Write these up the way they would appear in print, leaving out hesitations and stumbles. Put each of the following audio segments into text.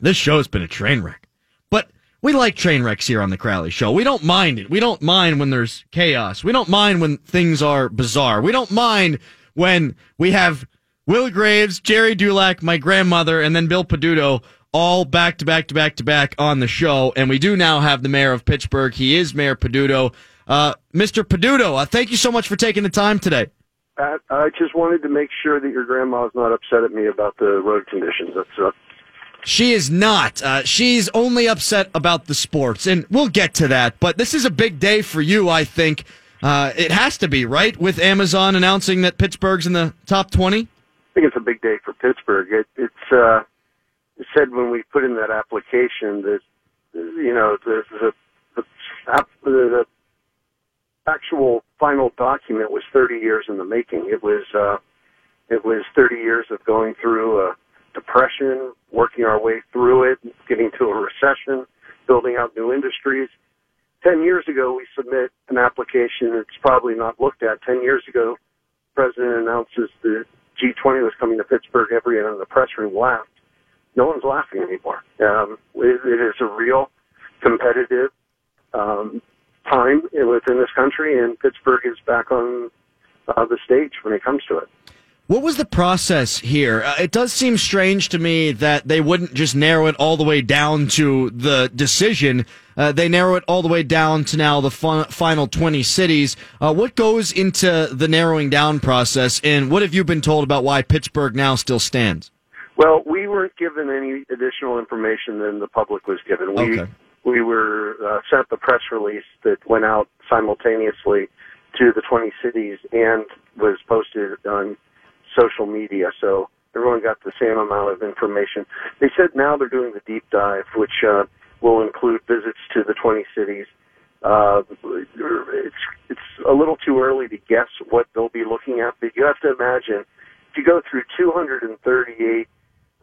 This show's been a train wreck. But we like train wrecks here on the Crowley Show. We don't mind it. We don't mind when there's chaos. We don't mind when things are bizarre. We don't mind when we have Will Graves, Jerry Dulac, my grandmother, and then Bill Peduto all back to back to back to back on the show. And we do now have the mayor of Pittsburgh. He is Mayor Peduto. Mr. Peduto, thank you so much for taking the time today. I just wanted to make sure that your grandma's not upset at me about the road conditions. She is not. She's only upset about the sports, and we'll get to that. But this is a big day for you, I think. It has to be, right, with Amazon announcing that Pittsburgh's in the top 20? I think it's a big day for Pittsburgh. It said when we put in that application that, you know, the actual final document was 30 years in the making. It was 30 years of going through a depression, working our way through it, getting to a recession, building out new industries. 10 years ago, we submit an application that's probably not looked at. 10 years ago, the president announces the G20 was coming to Pittsburgh. Everyone in the press room laughed. No one's laughing anymore. It is a real competitive time within this country, and Pittsburgh is back on the stage when it comes to it. What was the process here? It does seem strange to me that they wouldn't just narrow it all the way down to the decision. They narrow it all the way down to now the final 20 cities. What goes into the narrowing down process, and what have you been told about why Pittsburgh now still stands? Well, we weren't given any additional information than the public was given. We were sent the press release that went out simultaneously to the 20 cities and was posted on social media, so everyone got the same amount of information. They said now they're doing the deep dive, which will include visits to the 20 cities. It's a little too early to guess what they'll be looking at, but you have to imagine if you go through 238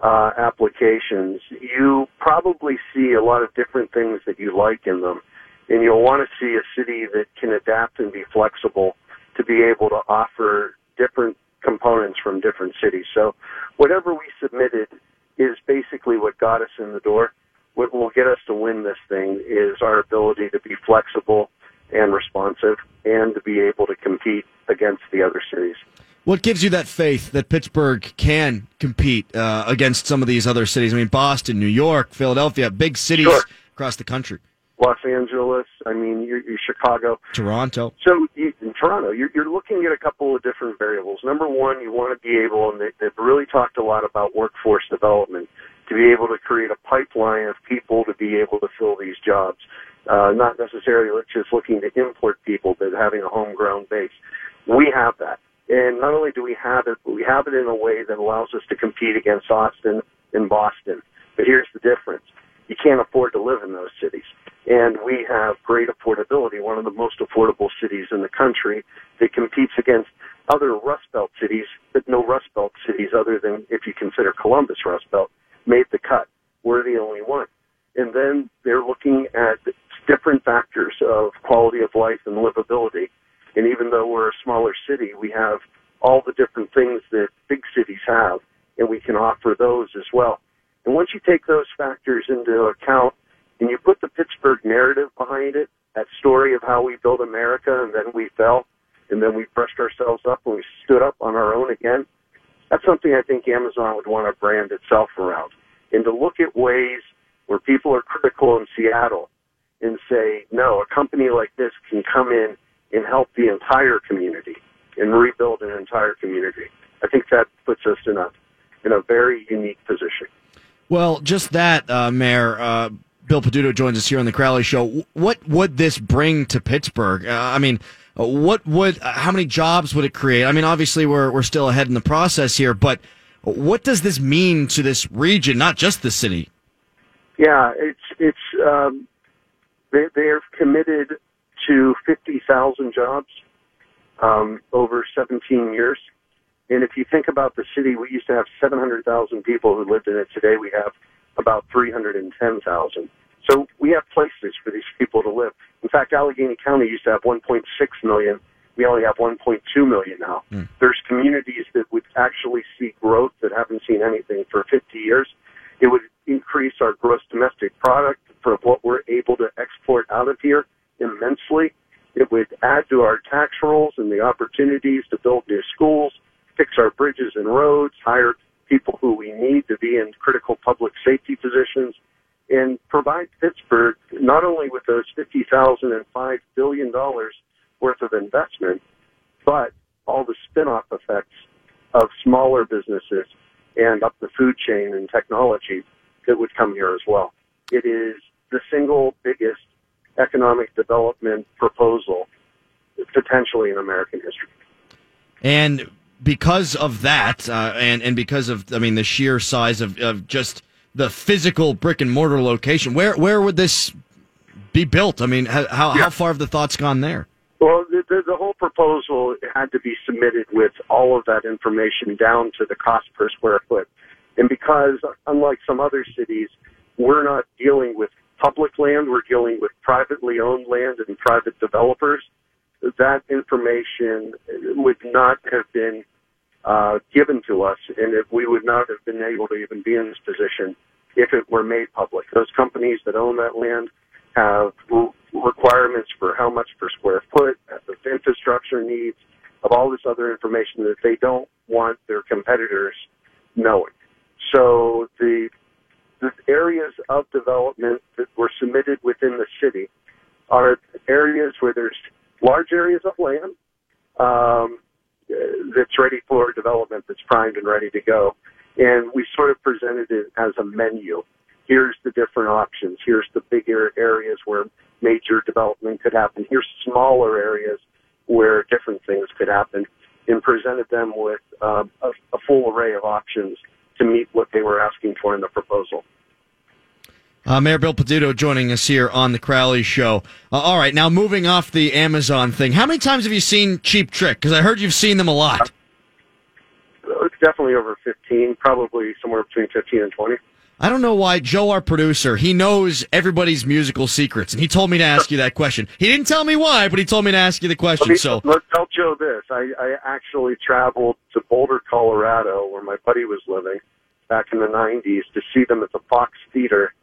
applications, you probably see a lot of different things that you like in them, and you'll want to see a city that can adapt and be flexible to be able to offer different components from different cities. So whatever we submitted is basically what got us in the door. What will get us to win this thing is our ability to be flexible and responsive and to be able to compete against the other cities. What gives you that faith that Pittsburgh can compete against some of these other cities? I mean, Boston, New York, Philadelphia, big cities across the country. Los Angeles, I mean, you're Chicago. Toronto. So in Toronto, you're looking at a couple of different variables. Number one, you want to be able, and they've really talked a lot about workforce development, to be able to create a pipeline of people to be able to fill these jobs. Not necessarily just looking to import people, but having a homegrown base. We have that. And not only do we have it, but we have it in a way that allows us to compete against Austin and Boston. But here's the difference. You can't afford to live in those cities. And we have great affordability, one of the most affordable cities in the country that competes against other Rust Belt cities, but no Rust Belt cities other than, if you consider Columbus Rust Belt, made the cut. We're the only one. And then they're looking at different factors of quality of life and livability. And even though we're a smaller city, we have all the different things that big cities have, and we can offer those as well. And once you take those factors into account and you put the Pittsburgh narrative behind it, that story of how we built America and then we fell and then we brushed ourselves up and we stood up on our own again, that's something I think Amazon would want to brand itself around. And to look at ways where people are critical in Seattle and say, no, a company like this can come in and help the entire community and rebuild an entire community. I think that puts us in a very unique position. Well, just that, Mayor, Bill Peduto joins us here on the Crowley Show. What would this bring to Pittsburgh? How many jobs would it create? I mean, obviously we're still ahead in the process here, but what does this mean to this region, not just the city? Yeah, it's they're committed to 50,000 jobs over 17 years. And if you think about the city, we used to have 700,000 people who lived in it. Today we have about 310,000. So we have places for these people to live. In fact, Allegheny County used to have 1.6 million. We only have 1.2 million now. Mm. There's communities that would actually see growth that haven't seen anything for 50 years. It would increase our gross domestic product for what we're able to export out of here immensely. It would add to our tax rolls and the opportunities to build new schools, fix our bridges and roads, hire people who we need to be in critical public safety positions, and provide Pittsburgh not only with those $50,005 billion worth of investment, but all the spin-off effects of smaller businesses and up the food chain and technology that would come here as well. It is the single biggest economic development proposal potentially in American history. And because of that, and because of, I mean, the sheer size of just the physical brick and mortar location, where would this be built? I mean, how far have the thoughts gone there? Well, the whole proposal had to be submitted with all of that information down to the cost per square foot. And because, unlike some other cities, we're not dealing with public land, we're dealing with privately owned land and private developers, that information would not have been given to us, and we would not have been able to even be in this position if it were made public. Those companies that own that land have requirements for how much per square foot, the infrastructure needs, of all this other information that they don't want their competitors knowing. So the areas of development that were submitted within the city are areas where there's large areas of land that's ready for development, that's primed and ready to go. And we sort of presented it as a menu. Here's the different options. Here's the bigger areas where major development could happen. Here's smaller areas where different things could happen, and presented them with a full array of options to meet what they were asking for in the proposal. Mayor Bill Peduto joining us here on The Crowley Show. All right, now moving off the Amazon thing, how many times have you seen Cheap Trick? Because I heard you've seen them a lot. It's definitely over 15, probably somewhere between 15 and 20. I don't know why Joe, our producer, he knows everybody's musical secrets, and he told me to ask you that question. He didn't tell me why, but he told me to ask you the question. Let's tell Joe this. I actually traveled to Boulder, Colorado, where my buddy was living back in the 90s, to see them at the Fox Theater.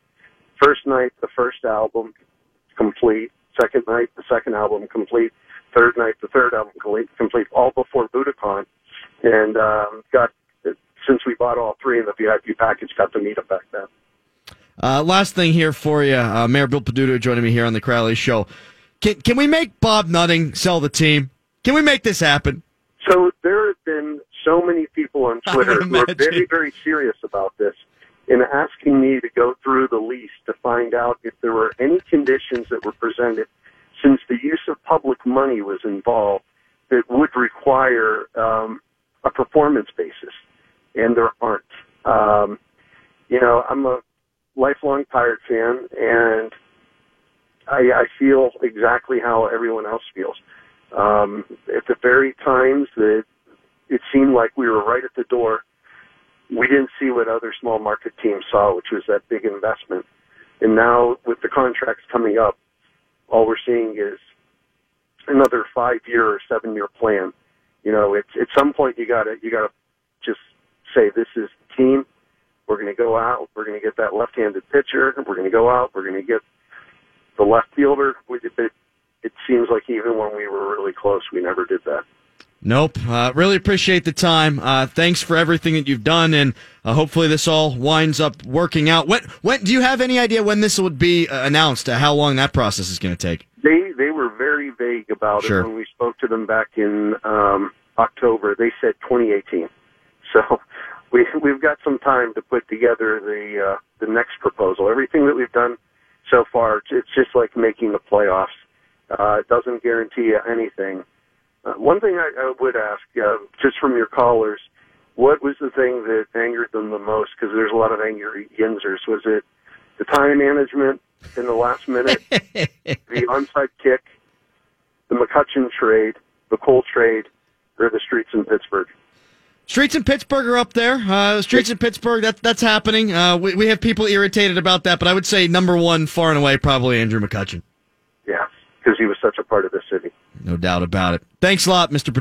First night, the first album complete. Second night, the second album complete. Third night, the third album complete, all before Budokan. And since we bought all three in the VIP package, got to meet up back then. Last thing here for you, Mayor Bill Peduto joining me here on The Crowley Show. Can we make Bob Nutting sell the team? Can we make this happen? So there have been so many people on Twitter who are very, very serious about this and asking me to go through the lease to find out if there were any conditions that were presented since the use of public money was involved that would require a performance basis. And there aren't. I'm a lifelong Pirate fan, and I feel exactly how everyone else feels. At the very times that it seemed like we were right at the door, we didn't see what other small market teams saw, which was that big investment. And now with the contracts coming up, all we're seeing is another 5-year or 7-year plan. It's at some point you gotta just say, this is the team, we're going to go out, we're going to get that left-handed pitcher, we're going to go out, we're going to get the left fielder. It seems like even when we were really close, we never did that. Nope. Really appreciate the time. Thanks for everything that you've done, and hopefully this all winds up working out. When do you have any idea when this would be announced, how long that process is going to take? They were very vague about it when we spoke to them back in October. They said 2018. So we've got some time to put together the next proposal. Everything that we've done so far, it's just like making the playoffs. It doesn't guarantee you anything. One thing I would ask, just from your callers, what was the thing that angered them the most? Because there's a lot of angry Yinzers. Was it the time management in the last minute, the onside kick, the McCutcheon trade, the Cole trade, or the streets in Pittsburgh? Streets in Pittsburgh are up there. Streets in Pittsburgh, that's happening. We have people irritated about that, but I would say number one, far and away, probably Andrew McCutcheon. Yeah, because he was such a part of the city. No doubt about it. Thanks a lot, Mr.